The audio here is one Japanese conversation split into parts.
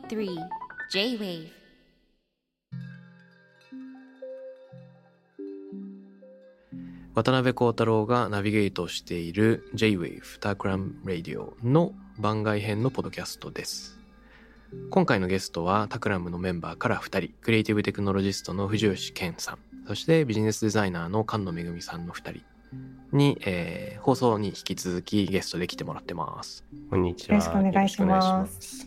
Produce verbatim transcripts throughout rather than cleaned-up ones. ちじゅういちてんさん J-Wave。 渡辺幸太郎がナビゲートしている J-Wave タークラムラジオの番外編のポッドキャストです。今回のゲストはタクラムのメンバーからふたり、クリエイティブテクノロジストの藤吉健さん、そしてビジネスデザイナーの菅野めぐみさんのふたりに、えー、放送に引き続きゲストで来てもらってます。こんにちは、よろしくお願いします。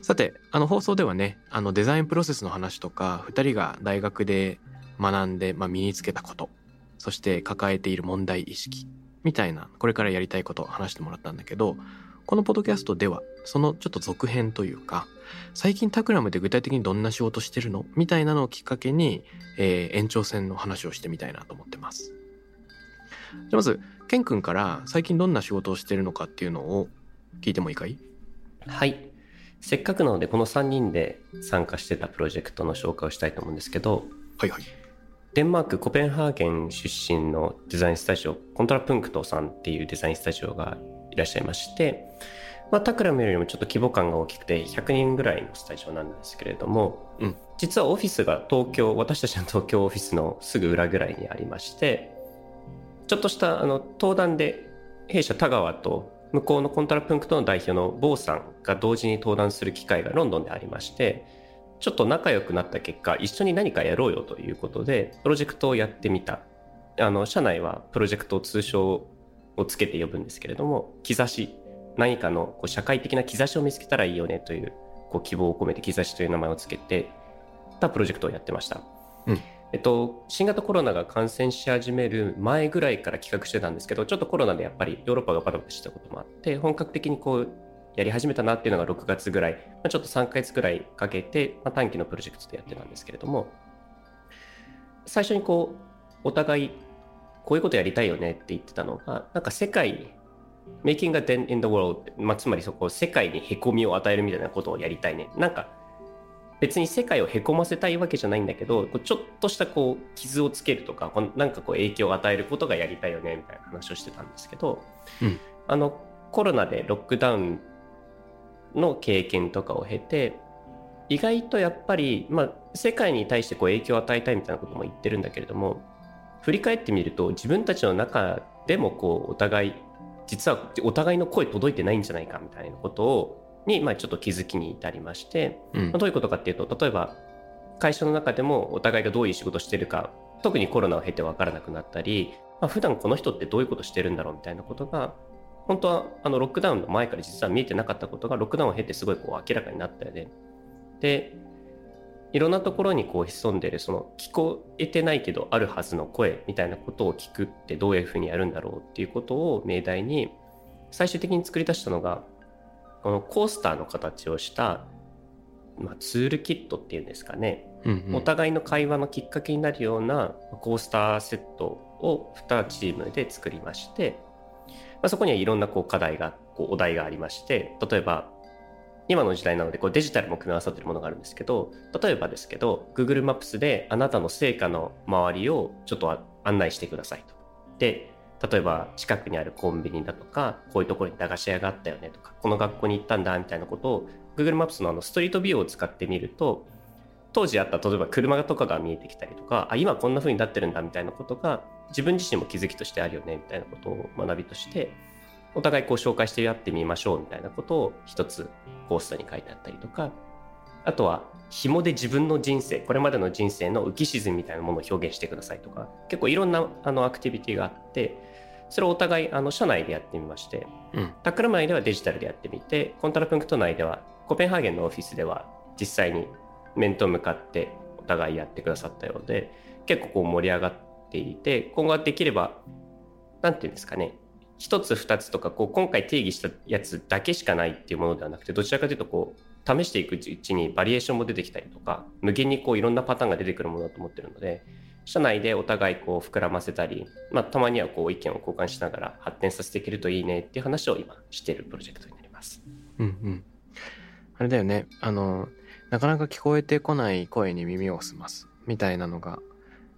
さて、あの放送ではね、あのデザインプロセスの話とか、ふたりが大学で学んで、まあ、身につけたこと、そして抱えている問題意識みたいな、これからやりたいことを話してもらったんだけど、このポッドキャストではそのちょっと続編というか、最近タクラムで具体的にどんな仕事してるのみたいなのをきっかけに、えー、延長戦の話をしてみたいなと思ってます。じゃあまずケン君から最近どんな仕事をしてるのかっていうのを聞いてもいいかい？はい、せっかくなのでこのさんにんで参加してたプロジェクトの紹介をしたいと思うんですけど、はいはい、デンマークコペンハーゲン出身のデザインスタジオコントラプンクトさんっていうデザインスタジオがいらっしゃいまして、まあ、タクラムよりもちょっと規模感が大きくてひゃくにんぐらいのスタジオなんですけれども、うん、実はオフィスが東京、私たちの東京オフィスのすぐ裏ぐらいにありまして、ちょっとしたあの登壇で弊社田川と向こうのコントラプンクトの代表の坊さんが同時に登壇する機会がロンドンでありまして、ちょっと仲良くなった結果一緒に何かやろうよということでプロジェクトをやってみた。あの社内はプロジェクトを通称をつけて呼ぶんですけれども、兆し、何かのこう社会的な兆しを見つけたらいいよねという、こう希望を込めて兆しという名前をつけてたプロジェクトをやってました、うんえっと、新型コロナが感染し始める前ぐらいから企画してたんですけど、ちょっとコロナでやっぱりヨーロッパがバタバタしたこともあって本格的にこうやり始めたなっていうのがろくがつぐらい、まあ、ちょっとさんかげつぐらいかけて、まあ、短期のプロジェクトでやってたんですけれども、最初にこうお互いこういうことやりたいよねって言ってたのが、なんか世界 Making a dent in the world、まあ、つまりそこ世界にへこみを与えるみたいなことをやりたいね。なんか別に世界をへこませたいわけじゃないんだけど、ちょっとしたこう傷をつけるとか、なんかこう影響を与えることがやりたいよねみたいな話をしてたんですけど、うん、あのコロナでロックダウンの経験とかを経て、意外とやっぱり、まあ、世界に対してこう影響を与えたいみたいなことも言ってるんだけれども、振り返ってみると自分たちの中でもこうお互い実はお互いの声届いてないんじゃないかみたいなことをに、まあ、ちょっと気づきに至りまして、うんまあ、どういうことかっていうと、例えば会社の中でもお互いがどういう仕事してるか、特にコロナを経て分からなくなったり、まあ、普段この人ってどういうことしてるんだろうみたいなことが本当はあのロックダウンの前から実は見えてなかったことがロックダウンを経てすごいこう明らかになったよね。でいろんなところにこう潜んでるその聞こえてないけどあるはずの声みたいなことを聞くってどういうふうにやるんだろうっていうことを命題に最終的に作り出したのが、このコースターの形をした、まあ、ツールキットっていうんですかね、うんうん、お互いの会話のきっかけになるようなコースターセットをにチームで作りまして、まあ、そこにはいろんなこう課題がこうお題がありまして、例えば今の時代なのでこうデジタルも組み合わさっているものがあるんですけど、例えばですけど Google マップスであなたの生家の周りをちょっと案内してくださいと。で例えば近くにあるコンビニだとかこういうところに駄菓子屋があったよねとか、この学校に行ったんだみたいなことを Google マップス の, あのストリートビューを使ってみると、当時あった例えば車とかが見えてきたりとか、あ今こんな風になってるんだみたいなことが自分自身も気づきとしてあるよねみたいなことを学びとしてお互いこう紹介してやってみましょうみたいなことを一つコースターに書いてあったりとか、あとは紐で自分の人生、これまでの人生の浮き沈みみたいなものを表現してくださいとか、結構いろんなあのアクティビティがあって、それをお互いあの社内でやってみまして、うん、タックル内ではデジタルでやってみて、コントラプンクト内ではコペンハーゲンのオフィスでは実際に面と向かってお互いやってくださったようで、結構こう盛り上がっていて、今後はできればなんていうんですかね、一つ二つとかこう今回定義したやつだけしかないっていうものではなくて、どちらかというとこう試していくうちにバリエーションも出てきたりとか、無限にこういろんなパターンが出てくるものだと思ってるので、社内でお互いこう膨らませたり、まあ、たまにはこう意見を交換しながら発展させていけるといいねっていう話を今しているプロジェクトになります。うんうん、あれだよね、あのなかなか聞こえてこない声に耳を澄ますみたいなのが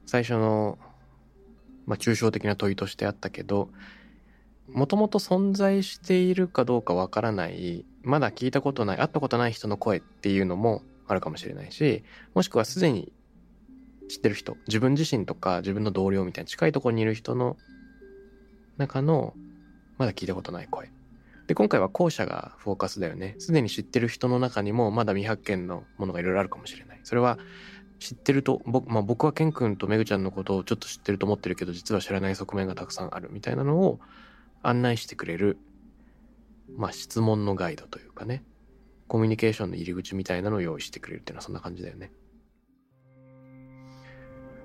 最初の、まあ、抽象的な問いとしてあったけど、もともと存在しているかどうかわからない、まだ聞いたことない、会ったことない人の声っていうのもあるかもしれないし、もしくはすでに知ってる人、自分自身とか自分の同僚みたいな近いところにいる人の中のまだ聞いたことない声で、今回は後者がフォーカスだよね。すでに知ってる人の中にもまだ未発見のものがいろいろあるかもしれない。それは知ってると 僕,、まあ、僕はケン君とメグちゃんのことをちょっと知ってると思ってるけど、実は知らない側面がたくさんあるみたいなのを案内してくれる、まあ、質問のガイドというかね、コミュニケーションの入り口みたいなのを用意してくれるっていうのはそんな感じだよね。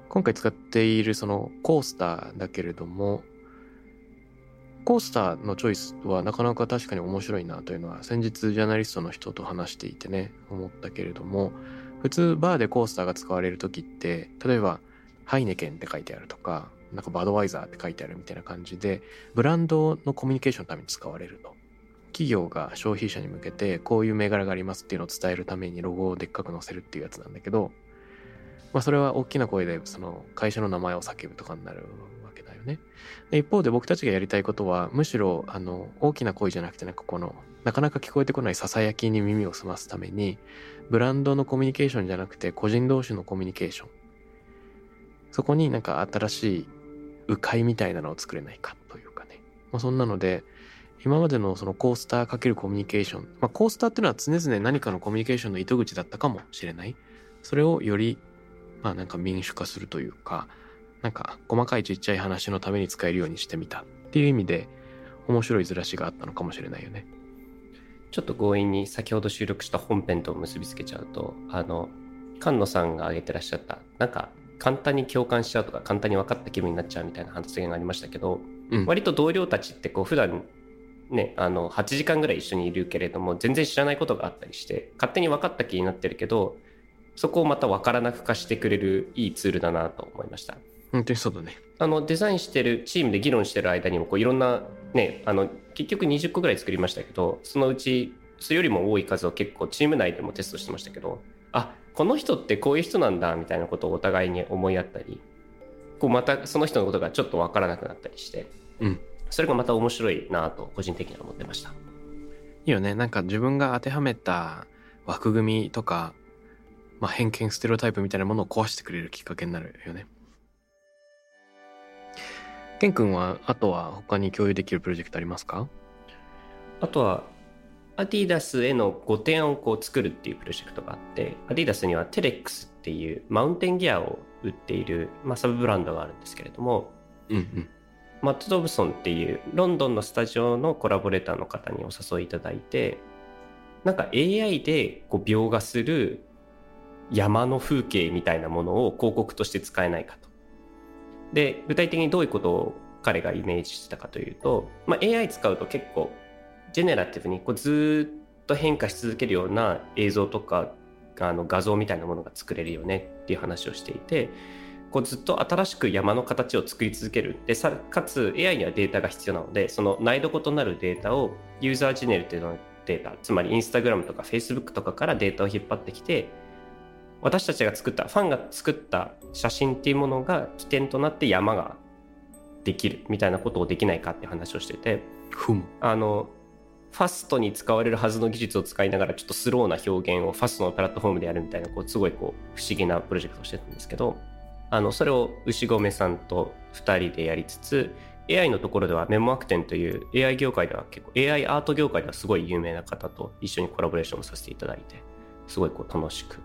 今回使っているそのコースターだけれども、コースターのチョイスはなかなか確かに面白いなというのは先日ジャーナリストの人と話していてね思ったけれども、普通バーでコースターが使われる時って、例えばハイネケンって書いてあるとか、なんかバドワイザーって書いてあるみたいな感じで、ブランドのコミュニケーションのために使われると。企業が消費者に向けてこういう銘柄がありますっていうのを伝えるためにロゴをでっかく載せるっていうやつなんだけど、まあ、それは大きな声でその会社の名前を叫ぶとかになるわけだよね。で一方で僕たちがやりたいことは、むしろあの大きな声じゃなくて、なんかこのなかなか聞こえてこないささやきに耳を澄ますために、ブランドのコミュニケーションじゃなくて個人同士のコミュニケーション、そこになんか新しい迂回みたいなのを作れないかというかね、まあ、そんなので今までのそのコースター×コミュニケーション、まあ、コースターっていうのは常々何かのコミュニケーションの糸口だったかもしれない。それをよりまあなんか民主化するというか、なんか細かいちっちゃい話のために使えるようにしてみたっていう意味で面白いずらしがあったのかもしれないよね。ちょっと強引に先ほど収録した本編と結びつけちゃうと、あの菅野さんが挙げてらっしゃったなんか簡単に共感しちゃうとか簡単に分かった気分になっちゃうみたいな発言がありましたけど、うん、割と同僚たちってこう普段ね、あのはちじかんぐらい一緒にいるけれども全然知らないことがあったりして勝手に分かった気になってるけど、そこをまた分からなく化してくれるいいツールだなと思いました。本当にそうだね。あのデザインしてるチームで議論してる間にもこういろんな、ね、あの結局にじゅっこぐらい作りましたけど、そのうちそれよりも多い数を結構チーム内でもテストしてましたけど、あ、この人ってこういう人なんだみたいなことをお互いに思い合ったり、こうまたその人のことがちょっと分からなくなったりして、うん、それがまた面白いなと個人的には思ってました。いいよね。なんか自分が当てはめた枠組みとか、まあ、偏見ステレオタイプみたいなものを壊してくれるきっかけになるよね。ケン君はあとは他に共有できるプロジェクトありますか？あとはアディダスへのご提案をこう作るっていうプロジェクトがあって、アディダスにはテレックスっていうマウンテンギアを売っている、まあ、サブブランドがあるんですけれども、うんうん、マット・ドブソンっていうロンドンのスタジオのコラボレーターの方にお誘いいただいて、なんか エーアイ でこう描画する山の風景みたいなものを広告として使えないかと。で具体的にどういうことを彼がイメージしてたかというと、まあ、エーアイ 使うと結構ジェネラティブにこうずっと変化し続けるような映像とかあの画像みたいなものが作れるよねっていう話をしていて、こうずっと新しく山の形を作り続けるで、さかつ エーアイ にはデータが必要なので、その難易度異なるデータをユーザージェネレーティブのデータ、つまりインスタグラムとかフェイスブックとかからデータを引っ張ってきて、私たちが作ったファンが作った写真っていうものが起点となって山ができるみたいなことをできないかって話をしてて、あのファストに使われるはずの技術を使いながらちょっとスローな表現をファストのプラットフォームでやるみたいな、こうすごいこう不思議なプロジェクトをしてたんですけど、あのそれを牛込さんとふたりでやりつつ、 エーアイ のところではメモアクテンという エーアイ 業界では結構 エーアイ アート業界ではすごい有名な方と一緒にコラボレーションをさせていただいて、すごいこう楽しく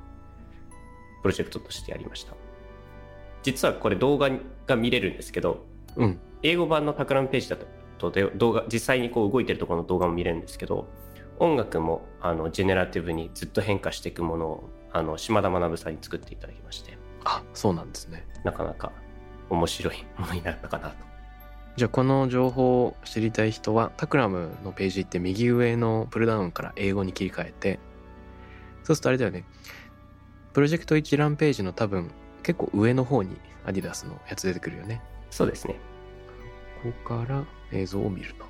プロジェクトとしてやりました。実はこれ動画が見れるんですけど、うん、英語版のタクラムページだと動画実際にこう動いてるところの動画も見れるんですけど、音楽もあのジェネラティブにずっと変化していくものをあの島田学さんに作っていただきまして、あ、そうなんですね。なかなか面白いものになったかなと。じゃあこの情報を知りたい人はタクラムのページ行って右上のプルダウンから英語に切り替えて、そうするとあれだよね、プロジェクト一覧ページの多分結構上の方にアディダスのやつ出てくるよね。そうですね。ここから映像を見ると、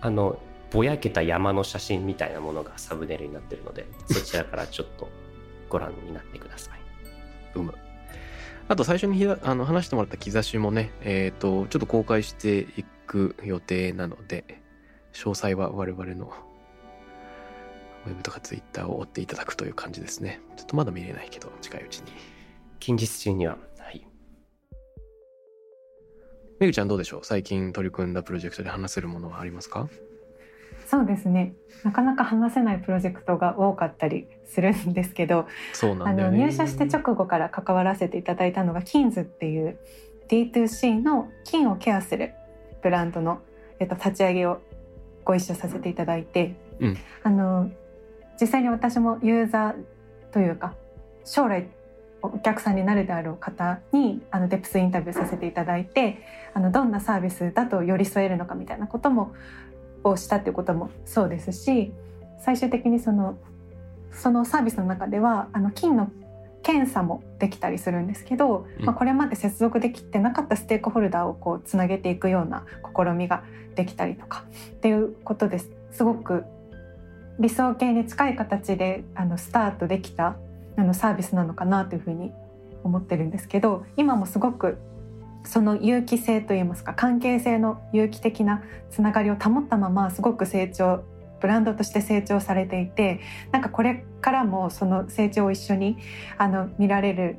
あのぼやけた山の写真みたいなものがサブネイルになってるので、そちらからちょっとご覧になってください。うむ。あと最初にあの話してもらった兆しもね、えーと、ちょっと公開していく予定なので、詳細は我々のウェブとかツイッターを追っていただくという感じですね。ちょっとまだ見れないけど近いうちに、近日中には。はい。めぐちゃんどうでしょう、最近取り組んだプロジェクトで話せるものはありますか？そうですね、なかなか話せないプロジェクトが多かったりするんですけど、そうなんだよね。あの入社して直後から関わらせていただいたのが キンス っていう ディーツーシー の菌をケアするブランドの、えっと、立ち上げをご一緒させていただいて、うん、あの実際に私もユーザーというか将来お客さんになるであろう方にあのデプスインタビューさせていただいて、あのどんなサービスだと寄り添えるのかみたいなこともをしたっていうこともそうですし、最終的にそのそのサービスの中ではあの菌の検査もできたりするんですけど、うんまあ、これまで接続できてなかったステークホルダーをこうつなげていくような試みができたりとかっていうことです。すごく理想形に近い形であのスタートできたあのサービスなのかなというふうに思ってるんですけど、今もすごくその有機性といいますか関係性の有機的なつながりを保ったまますごく成長、ブランドとして成長されていて、なんかこれからもその成長を一緒にあの見られる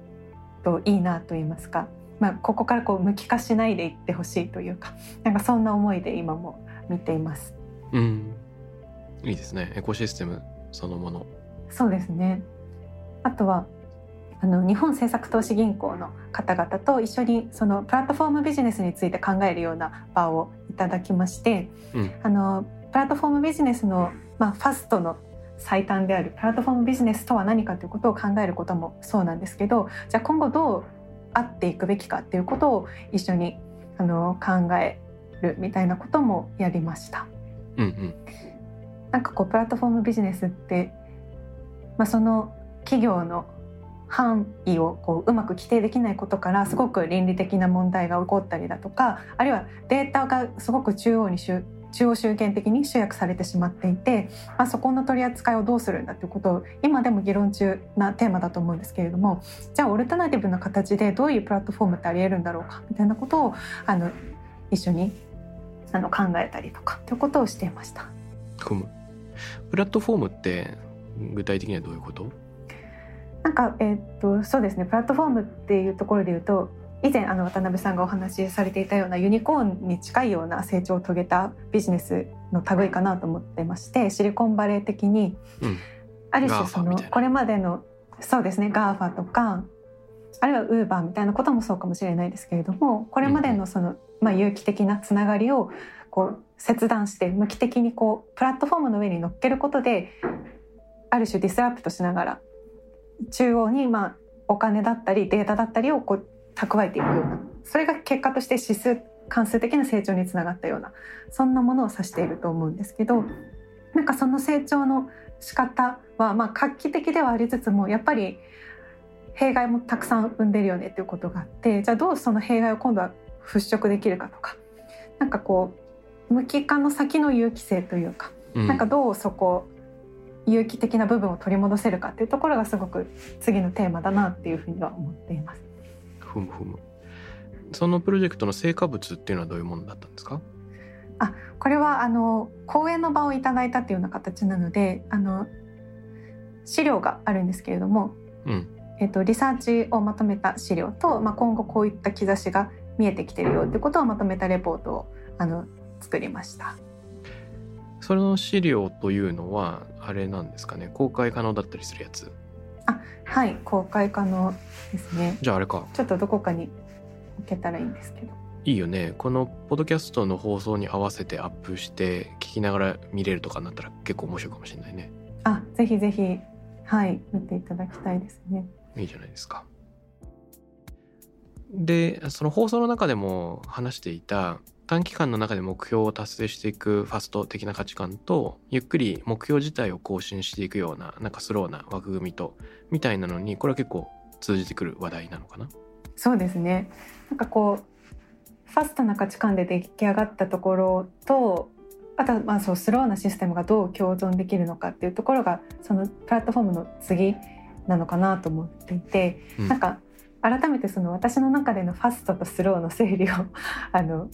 といいなといいますか、まあ、ここからこう無機化しないでいってほしいというか、なんかそんな思いで今も見ています。うん、いいですね、エコシステムそのもの。そうですね。あとはあの日本政策投資銀行の方々と一緒にそのプラットフォームビジネスについて考えるような場をいただきまして、うん、あのプラットフォームビジネスの、まあ、ファストの最短であるプラットフォームビジネスとは何かということを考えることもそうなんですけど、じゃあ今後どうあっていくべきかということを一緒にあの考えるみたいなこともやりました。うんうん、なんかこうプラットフォームビジネスって、まあ、その企業の範囲をこううまく規定できないことからすごく倫理的な問題が起こったりだとか、あるいはデータがすごく中央に集中央集権的に集約されてしまっていて、まあ、そこの取り扱いをどうするんだということを今でも議論中なテーマだと思うんですけれども、じゃあオルタナティブな形でどういうプラットフォームってありえるんだろうかみたいなことをあの一緒にあの考えたりとかということをしていました。プラットフォームって具体的にはどういうこと？なんか、えー、っとそうですね、プラットフォームっていうところでいうと、以前あの渡辺さんがお話しされていたようなユニコーンに近いような成長を遂げたビジネスの類かなと思ってまして、シリコンバレー的に、うん、ある種そのこれまでのそうですね ガーファ とか、あるいは ウーバー みたいなこともそうかもしれないですけれども、これまでのその、うんまあ、有機的なつながりをこう切断して無機的にこうプラットフォームの上に乗っけることで、ある種ディスラプトしながら中央にまあお金だったりデータだったりをこう蓄えていくような、それが結果として指数関数的な成長につながったような、そんなものを指していると思うんですけど、なんかその成長の仕方はまあ画期的ではありつつも、やっぱり弊害もたくさん生んでるよねっていうことがあって、じゃあどうその弊害を今度は払拭できるかとか、なんかこう無機化の先の有機性というか、なんかどうそこを有機的な部分を取り戻せるかっていうところがすごく次のテーマだなっていうふうには思っています。ふむふむ。そのプロジェクトの成果物っていうのはどういうものだったんですか？あ、これはあの講演の場をいただいたっていうような形なので、あの資料があるんですけれども、うんえーと、リサーチをまとめた資料と、まあ、今後こういった兆しが見えてきてるよってことをまとめたレポートをあの作りました。その資料というのはあれなんですかね、公開可能だったりするやつ？あ、はい、公開可能ですね。じゃああれか、ちょっとどこかに置けたらいいんですけど、いいよね。このポッドキャストの放送に合わせてアップして聞きながら見れるとかになったら結構面白いかもしれないね。あ、ぜひぜひ、はい、見ていただきたいですね。いいじゃないですか。で、その放送の中でも話していた短期間の中で目標を達成していくファスト的な価値観と、ゆっくり目標自体を更新していくようななんかスローな枠組みとみたいなのに、これは結構通じてくる話題なのかな。そうですね。なんかこうファストな価値観で出来上がったところと、あとはまあそうスローなシステムがどう共存できるのかっていうところが、そのプラットフォームの次なのかなと思っていて、うん、なんか改めてその私の中でのファストとスローの整理をあの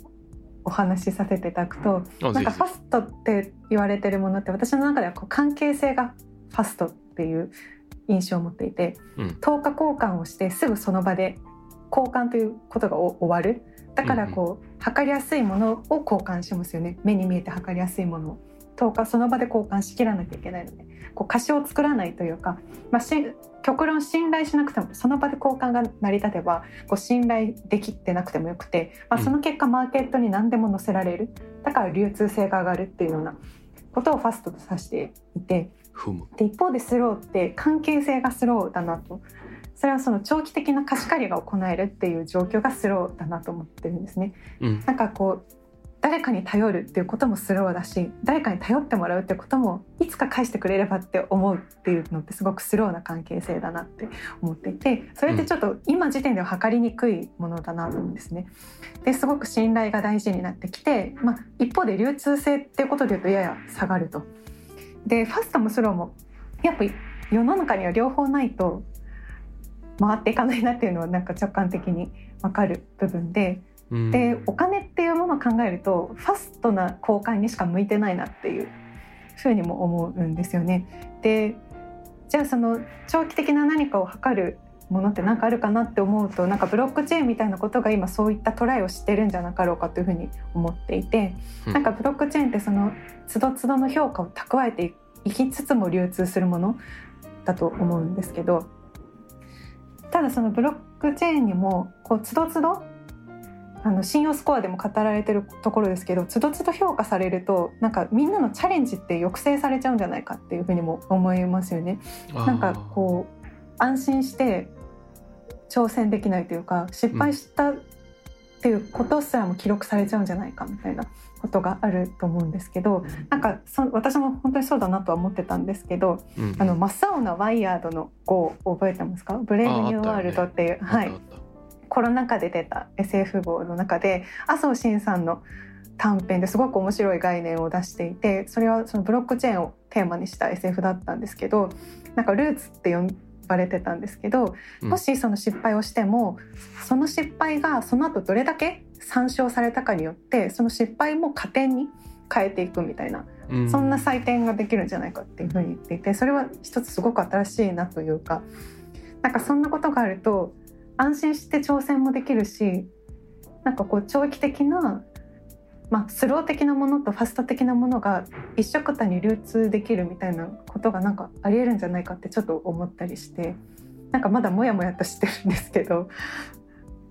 お話しさせていただくと、うん、なんかファストって言われてるものって私の中ではこう関係性がファストっていう印象を持っていて、うん、とおか交換をしてすぐその場で交換ということが終わる。だからこう測りやすいものを交換しますよね。目に見えて測りやすいものをとおかその場で交換しきらなきゃいけないので、こう貸しを作らないというか、まあ、極論信頼しなくてもその場で交換が成り立てばこう信頼できてなくてもよくて、まあ、その結果マーケットに何でも載せられる、だから流通性が上がるっていうようなことをファストとさせていて、で一方でスローって関係性がスローだなと、それはその長期的な貸し借りが行えるっていう状況がスローだなと思ってるんですね、うん、なんかこう誰かに頼るっていうこともスローだし、誰かに頼ってもらうってこともいつか返してくれればって思うっていうのってすごくスローな関係性だなって思っていて、それってちょっと今時点では測りにくいものだなと思うんですね。ですごく信頼が大事になってきて、まあ、一方で流通性っていうことでいうとやや下がると。でファストもスローもやっぱり世の中には両方ないと回っていかないなっていうのはなんか直感的に分かる部分で、うん、でお金っていうものを考えるとファストな交換にしか向いてないなっていうふうにも思うんですよね。でじゃあその長期的な何かを測るものって何かあるかなって思うと、なんかブロックチェーンみたいなことが今そういったトライをしてるんじゃなかろうかというふうに思っていて、うん、なんかブロックチェーンってその都度都度の評価を蓄えていきつつも流通するものだと思うんですけど、ただそのブロックチェーンにもこうつどつどあの信用スコアでも語られてるところですけど、つどつど評価されるとなんかみんなのチャレンジって抑制されちゃうんじゃないかっていうふうにも思いますよね。なんかこう安心して挑戦できないというか、失敗したっていうことすらも記録されちゃうんじゃないかみたいなことがあると思うんですけど、なんかそ私も本当にそうだなとは思ってたんですけど、うん、あの真っ青なワイヤードの号を覚えてますか？ブレイブニューワールドっていう、ああ、はい、コロナ禍で出た エスエフ 号の中で麻生慎さんの短編ですごく面白い概念を出していて、それはそのブロックチェーンをテーマにした エスエフ だったんですけど、なんかルーツって呼んでバレてたんですけど、もしその失敗をしても、うん、その失敗がその後どれだけ参照されたかによってその失敗も加点に変えていくみたいな、うん、そんな採点ができるんじゃないかっていうふうに言っていて、それは一つすごく新しいなというか、なんかそんなことがあると安心して挑戦もできるし、なんかこう長期的な、まあ、スロー的なものとファスト的なものが一緒くたに流通できるみたいなことがなんかありえるんじゃないかってちょっと思ったりして、なんかまだもやもやとしてるんですけど、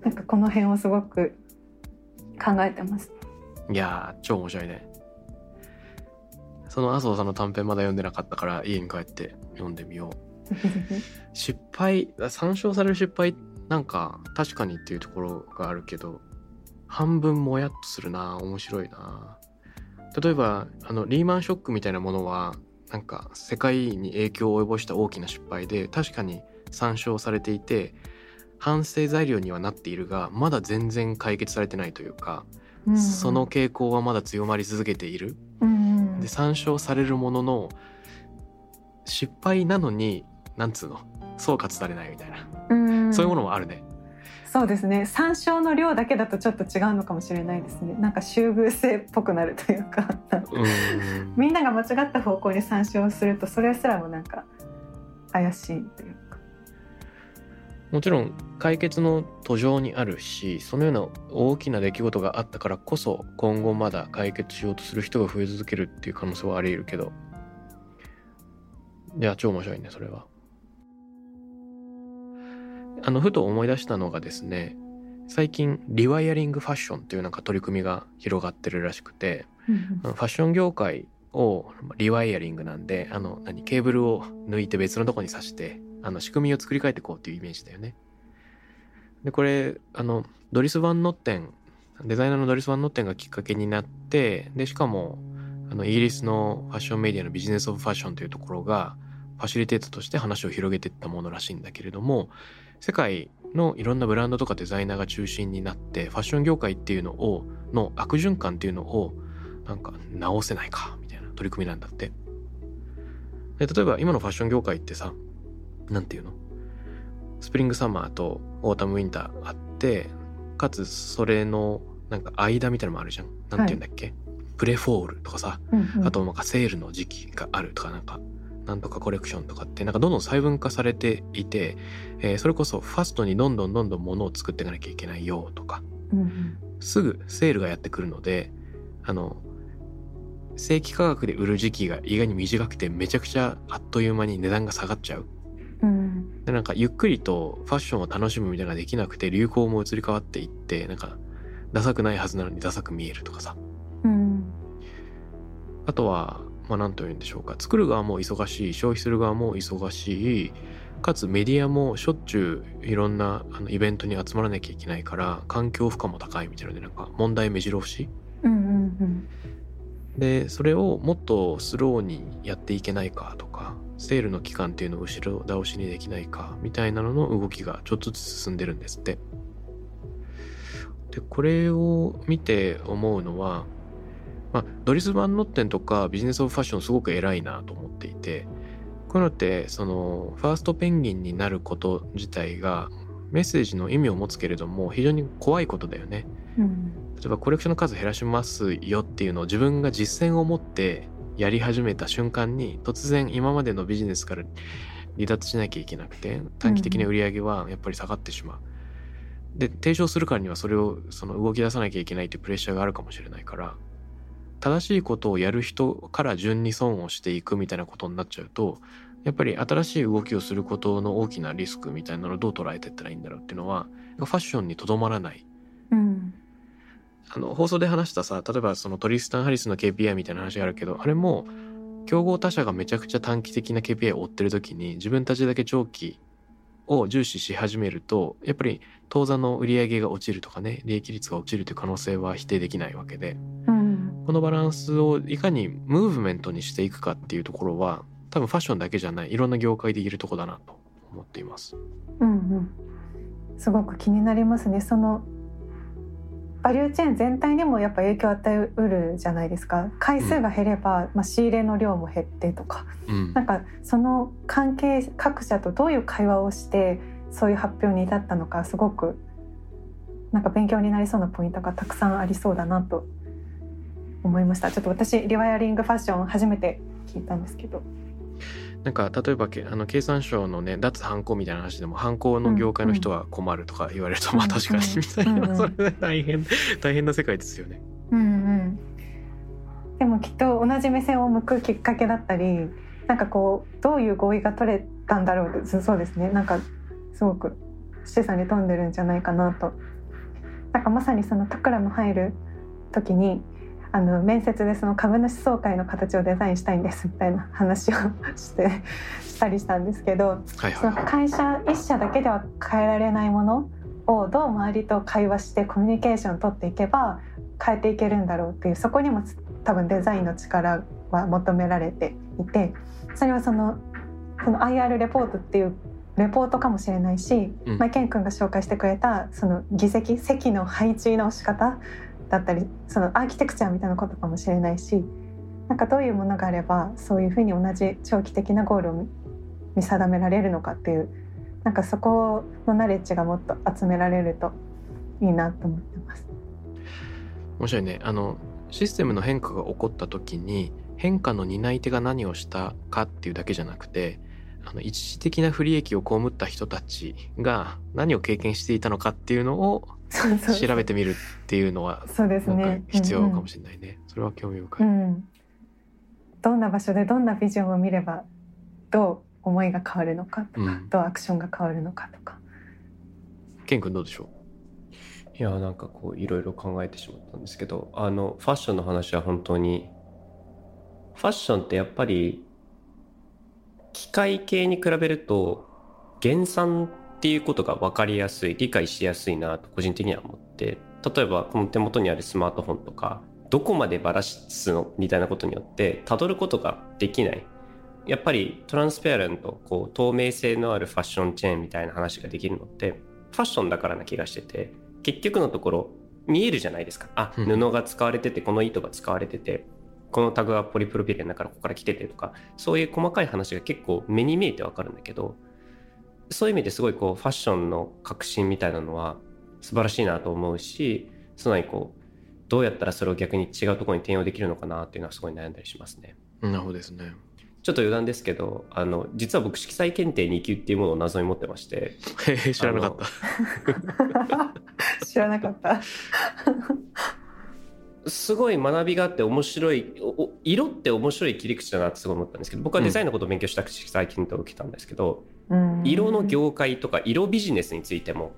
なんかこの辺をすごく考えてます。いやー超面白いね。その麻生さんの短編まだ読んでなかったから家に帰って読んでみよう失敗参照される失敗なんか確かにっていうところがあるけど、半分もやっとするな。面白いな。例えばあのリーマンショックみたいなものはなんか世界に影響を及ぼした大きな失敗で確かに参照されていて反省材料にはなっているが、まだ全然解決されてないというか、うんうん、その傾向はまだ強まり続けている、うんうん、で参照されるものの失敗なのになんつうの総括されないみたいな、うんうん、そういうものもあるね。そうですね。参照の量だけだとちょっと違うのかもしれないですね。なんか集合性っぽくなるというかうんみんなが間違った方向に参照するとそれすらもなんか怪しいというか、もちろん解決の途上にあるし、そのような大きな出来事があったからこそ今後まだ解決しようとする人が増え続けるっていう可能性はあり得るけど、いや超面白いねそれは。あのふと思い出したのがですね、最近リワイヤリングファッションというなんか取り組みが広がってるらしくて、ファッション業界をリワイヤリングなんで、あの何ケーブルを抜いて別のとこに挿してあの仕組みを作り変えていこうというイメージだよね。でこれあのドリス・ヴァン・ノッテン、デザイナーのドリス・ヴァン・ノッテンがきっかけになって、でしかもあのイギリスのファッションメディアのビジネス・オブ・ファッションというところがファシリテーターとして話を広げていったものらしいんだけれども、世界のいろんなブランドとかデザイナーが中心になってファッション業界っていうのをの悪循環っていうのをなんか直せないかみたいな取り組みなんだって。で例えば今のファッション業界ってさ、なんていうの、スプリングサマーとオータムウィンターあって、かつそれのなんか間みたいなのもあるじゃん、なんていうんだっけ、はい、プレフォールとかさ、うんうん、あとなんかセールの時期があるとか、なんかなんとかコレクションとかってなんかどんどん細分化されていて、えー、それこそファストにどんどんどんどん物を作っていかなきゃいけないよとか、うんうん、すぐセールがやってくるので、あの正規価格で売る時期が意外に短くてめちゃくちゃあっという間に値段が下がっちゃう、うん、でなんかゆっくりとファッションを楽しむみたいなのができなくて、流行も移り変わっていって、なんかダサくないはずなのにダサく見えるとかさ、うん、あとはまあ、なんというんでしょうか、作る側も忙しい、消費する側も忙しい、かつメディアもしょっちゅういろんなあのイベントに集まらなきゃいけないから環境負荷も高いみたいなので、なんか問題目白押し、うんうんうん、でそれをもっとスローにやっていけないかとか、セールの期間っていうのを後ろ倒しにできないかみたいなのの動きがちょっとずつ進んでるんですって。でこれを見て思うのは、まあ、ドリス・ヴァン・ノッテンとかビジネス・オブ・ファッションすごく偉いなと思っていて、こういうのってそのファーストペンギンになること自体がメッセージの意味を持つけれども非常に怖いことだよね、うん、例えばコレクションの数減らしますよっていうのを自分が実践を持ってやり始めた瞬間に突然今までのビジネスから離脱しなきゃいけなくて、短期的な売り上げはやっぱり下がってしまう、うん、で提唱するからにはそれをその動き出さなきゃいけないというプレッシャーがあるかもしれないから、正しいことをやる人から順に損をしていくみたいなことになっちゃうと、やっぱり新しい動きをすることの大きなリスクみたいなのをどう捉えていったらいいんだろうっていうのはファッションにとどまらない、うん、あの放送で話したさ、例えばそのトリスタン・ハリスの ケーピーアイ みたいな話があるけど、あれも競合他社がめちゃくちゃ短期的な ケーピーアイ を追ってる時に自分たちだけ長期を重視し始めると、やっぱり当座の売り上げが落ちるとかね、利益率が落ちるという可能性は否定できないわけで、うん、このバランスをいかにムーブメントにしていくかっていうところは多分ファッションだけじゃないいろんな業界で言えるとこだなと思っています、うんうん、すごく気になりますね。そのバリューチェーン全体にもやっぱ影響を与えるじゃないですか。回数が減れば、うんまあ、仕入れの量も減ってとか、うん、なんかその関係各社とどういう会話をしてそういう発表に至ったのか、すごくなんか勉強になりそうなポイントがたくさんありそうだなと思いました。ちょっと私リワイヤリングファッション初めて聞いたんですけど、なんか例えばあの経産省のね脱ハンコみたいな話でもハンコの業界の人は困るとか言われると、うんうん、まあ確かにみたいな、うんうん、それ大変大変な世界ですよね、うんうん、でもきっと同じ目線を向くきっかけだったり、なんかこうどういう合意が取れたんだろうって、そうですね、なんかすごく資産に富んでるんじゃないかなと。なんかまさにそのタクラム入る時にあの面接でその株主総会の形をデザインしたいんですみたいな話をしてしたりしたんですけど、はいはいはい、その会社一社だけでは変えられないものをどう周りと会話してコミュニケーションを取っていけば変えていけるんだろうっていう、そこにも多分デザインの力は求められていて、それはその、その アイアール レポートっていうレポートかもしれないし、うん、まあ、ケン君が紹介してくれたその議席席の配置の仕方だったり、そのアーキテクチャみたいなことかもしれないし、なんかどういうものがあればそういうふうに同じ長期的なゴールを見定められるのかっていう、なんかそこのナレッジがもっと集められるといいなと思ってます。面白いね。あのシステムの変化が起こった時に変化の担い手が何をしたかっていうだけじゃなくて、あの一時的な不利益を被った人たちが何を経験していたのかっていうのを調べてみるっていうのは必要かもしれないね。それは興味深い、うん、どんな場所でどんなビジョンを見ればどう思いが変わるのかとか、うん、どうアクションが変わるのかとか。ケン君どうでしょう。いやなんかこういろいろ考えてしまったんですけど、あのファッションの話は本当にファッションってやっぱり機械系に比べると減産っていうことが分かりやすい、理解しやすいなと個人的には思って、例えばこの手元にあるスマートフォンとかどこまでバラすのみたいなことによって辿ることができない、やっぱりトランスペアレント、こう透明性のあるファッションチェーンみたいな話ができるのってファッションだからな気がしてて、結局のところ見えるじゃないですか。あ、布が使われてて、この糸が使われてて、このタグはポリプロピレンだからここから来ててとか、そういう細かい話が結構目に見えてわかるんだけど、そういう意味ですごいこうファッションの革新みたいなのは素晴らしいなと思うし、そのようにこうどうやったらそれを逆に違うところに転用できるのかなっていうのはすごい悩んだりしますね。なるほどですね。ちょっと余談ですけど、あの実は僕色彩検定に級っていうものを謎に持ってまして。へー、知らなかった知らなかったすごい学びがあって面白い、お色って面白い切り口だなってすごい思ったんですけど、僕はデザインのことを勉強したくて色彩検定を受けたんですけど、うん、色の業界とか色ビジネスについても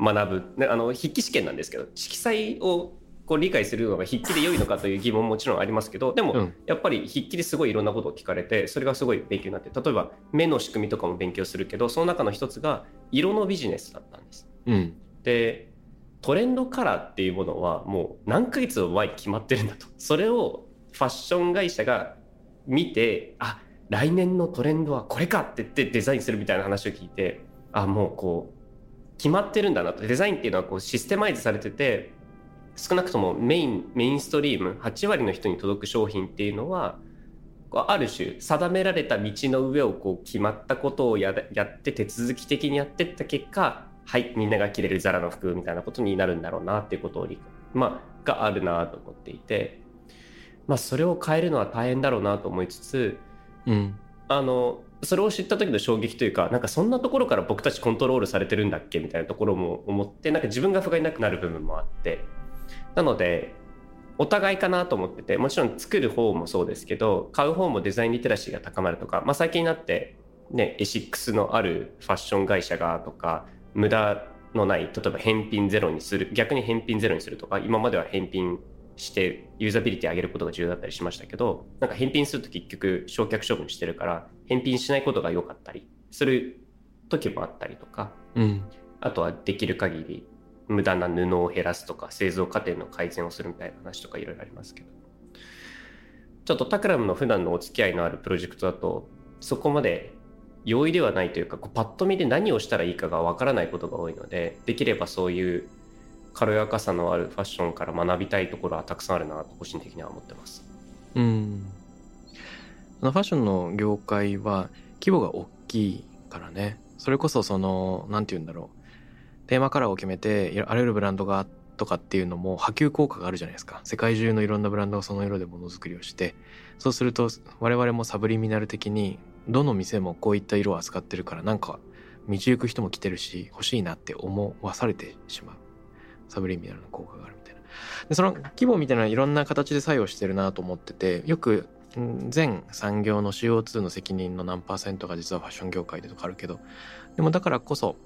学ぶ、あの筆記試験なんですけど、色彩をこう理解するのが筆記で良いのかという疑問ももちろんありますけど、でもやっぱり筆記ですごいいろんなことを聞かれて、それがすごい勉強になって、例えば目の仕組みとかも勉強するけど、その中の一つが色のビジネスだったんです、うん、でトレンドカラーっていうものはもう何ヶ月も前に決まってるんだと、それをファッション会社が見て、あ、来年のトレンドはこれかって言ってデザインするみたいな話を聞いて、あ、もうこう決まってるんだなと。デザインっていうのはこうシステマイズされてて、少なくともメイン、メインストリームはち割の人に届く商品っていうのはある種定められた道の上をこう決まったことを や, やって手続き的にやってった結果、はい、みんなが着れるザラの服みたいなことになるんだろうなっていうことを、まあ、があるなと思っていて、まあ、それを変えるのは大変だろうなと思いつつ、うん、あのそれを知った時の衝撃というか、なんかそんなところから僕たちコントロールされてるんだっけみたいなところも思って、なんか自分が不甲斐なくなる部分もあって、なのでお互いかなと思ってて、もちろん作る方もそうですけど、買う方もデザインリテラシーが高まるとか、まあ、最近になって、ね、エシックスのあるファッション会社がとか、無駄のない、例えば返品ゼロにする、逆に返品ゼロにするとか、今までは返品してユーザビリティ上げることが重要だったりしましたけど、なんか返品すると結局焼却処分してるから返品しないことが良かったりする時もあったりとか、うん、あとはできる限り無駄な布を減らすとか、製造過程の改善をするみたいな話とかいろいろありますけど、ちょっとタクラムの普段のお付き合いのあるプロジェクトだとそこまで容易ではないというか、こうパッと見で何をしたらいいかがわからないことが多いので、できればそういう軽やかさのあるファッションから学びたいところはたくさんあるなと個人的には思ってます。うん、ファッションの業界は規模が大きいからね。それこそそのなんて言うんだろう、テーマカラーを決めてあらゆるブランドがとかっていうのも波及効果があるじゃないですか。世界中のいろんなブランドがその色でものづくりをして、そうすると我々もサブリミナル的にどの店もこういった色を扱ってるから、なんか道行く人も着てるし欲しいなって思わされてしまう、サブリミナルの効果があるみたいな。でその規模みたいないろんな形で作用してるなと思ってて、よく全産業の シーオーツー の責任の何パーセントが実はファッション業界でとかあるけど、でもだからこそ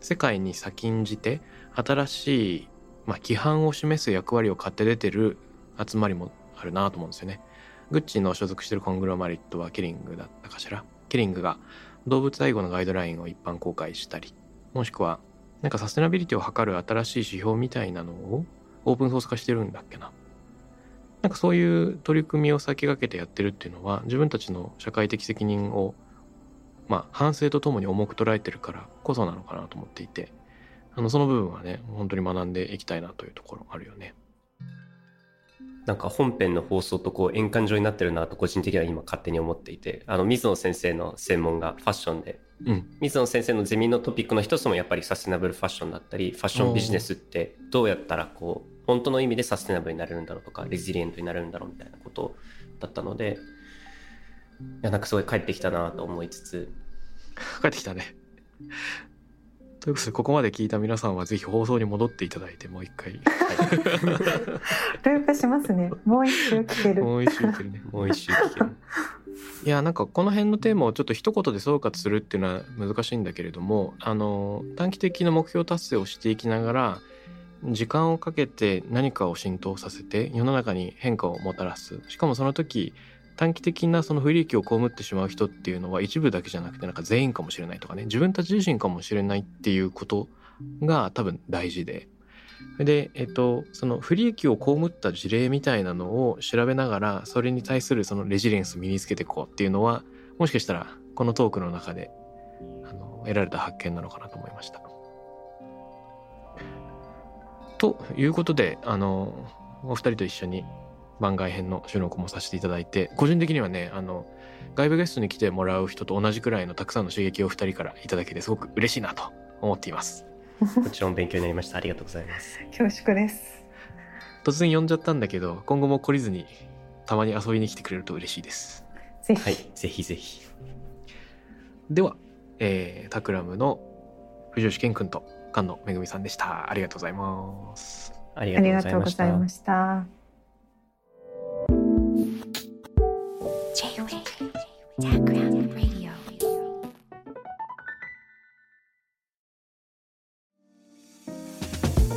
世界に先んじて新しい、まあ、規範を示す役割を買って出てる集まりもあるなと思うんですよね。グッチの所属してるコングロマリットはケリングだったかしら。ケリングが動物愛護のガイドラインを一般公開したり、もしくはなんかサステナビリティを図る新しい指標みたいなのをオープンソース化してるんだっけな。なんかそういう取り組みを先駆けてやってるっていうのは、自分たちの社会的責任をまあ、反省とともに重く捉えてるからこそなのかなと思っていて、あのその部分はね本当に学んでいきたいなというところあるよね。なんか本編の放送とこう円環状になってるなと個人的には今勝手に思っていて、あの水野先生の専門がファッションで、うん、水野先生のゼミのトピックの一つもやっぱりサステナブルファッションだったり、ファッションビジネスってどうやったらこう本当の意味でサステナブルになれるんだろうとか、レジリエントになれるんだろうみたいなことだったので、いやなんかすごい帰ってきたなと思いつつ。帰ってきたねということで、ここまで聞いた皆さんはぜひ放送に戻っていただいて、もう一回、はい、ループしますね。もう一周聞けるもう一周聞けるねもう一周聞けるいやなんかこの辺のテーマをちょっと一言で総括するっていうのは難しいんだけれども、あの短期的な目標達成をしていきながら、時間をかけて何かを浸透させて世の中に変化をもたらす、しかもその時短期的なその不利益を被ってしまう人っていうのは一部だけじゃなくて、なんか全員かもしれないとかね、自分たち自身かもしれないっていうことが多分大事で、で、えっと、その不利益を被った事例みたいなのを調べながら、それに対するそのレジリエンスを身につけていこうっていうのは、もしかしたらこのトークの中であの得られた発見なのかなと思いました。ということで、あのお二人と一緒に番外編の収録もさせていただいて、個人的にはね、あの外部ゲストに来てもらう人と同じくらいのたくさんの刺激を二人からいただけてすごく嬉しいなと思っています。もちろん勉強になりました。ありがとうございます。恐縮です。突然呼んじゃったんだけど、今後も懲りずにたまに遊びに来てくれると嬉しいです。ぜひ、はい、ぜひぜひ。では、えー、タクラムの藤吉健君と菅野めぐみさんでした。ありがとうございます。ありがとうございました。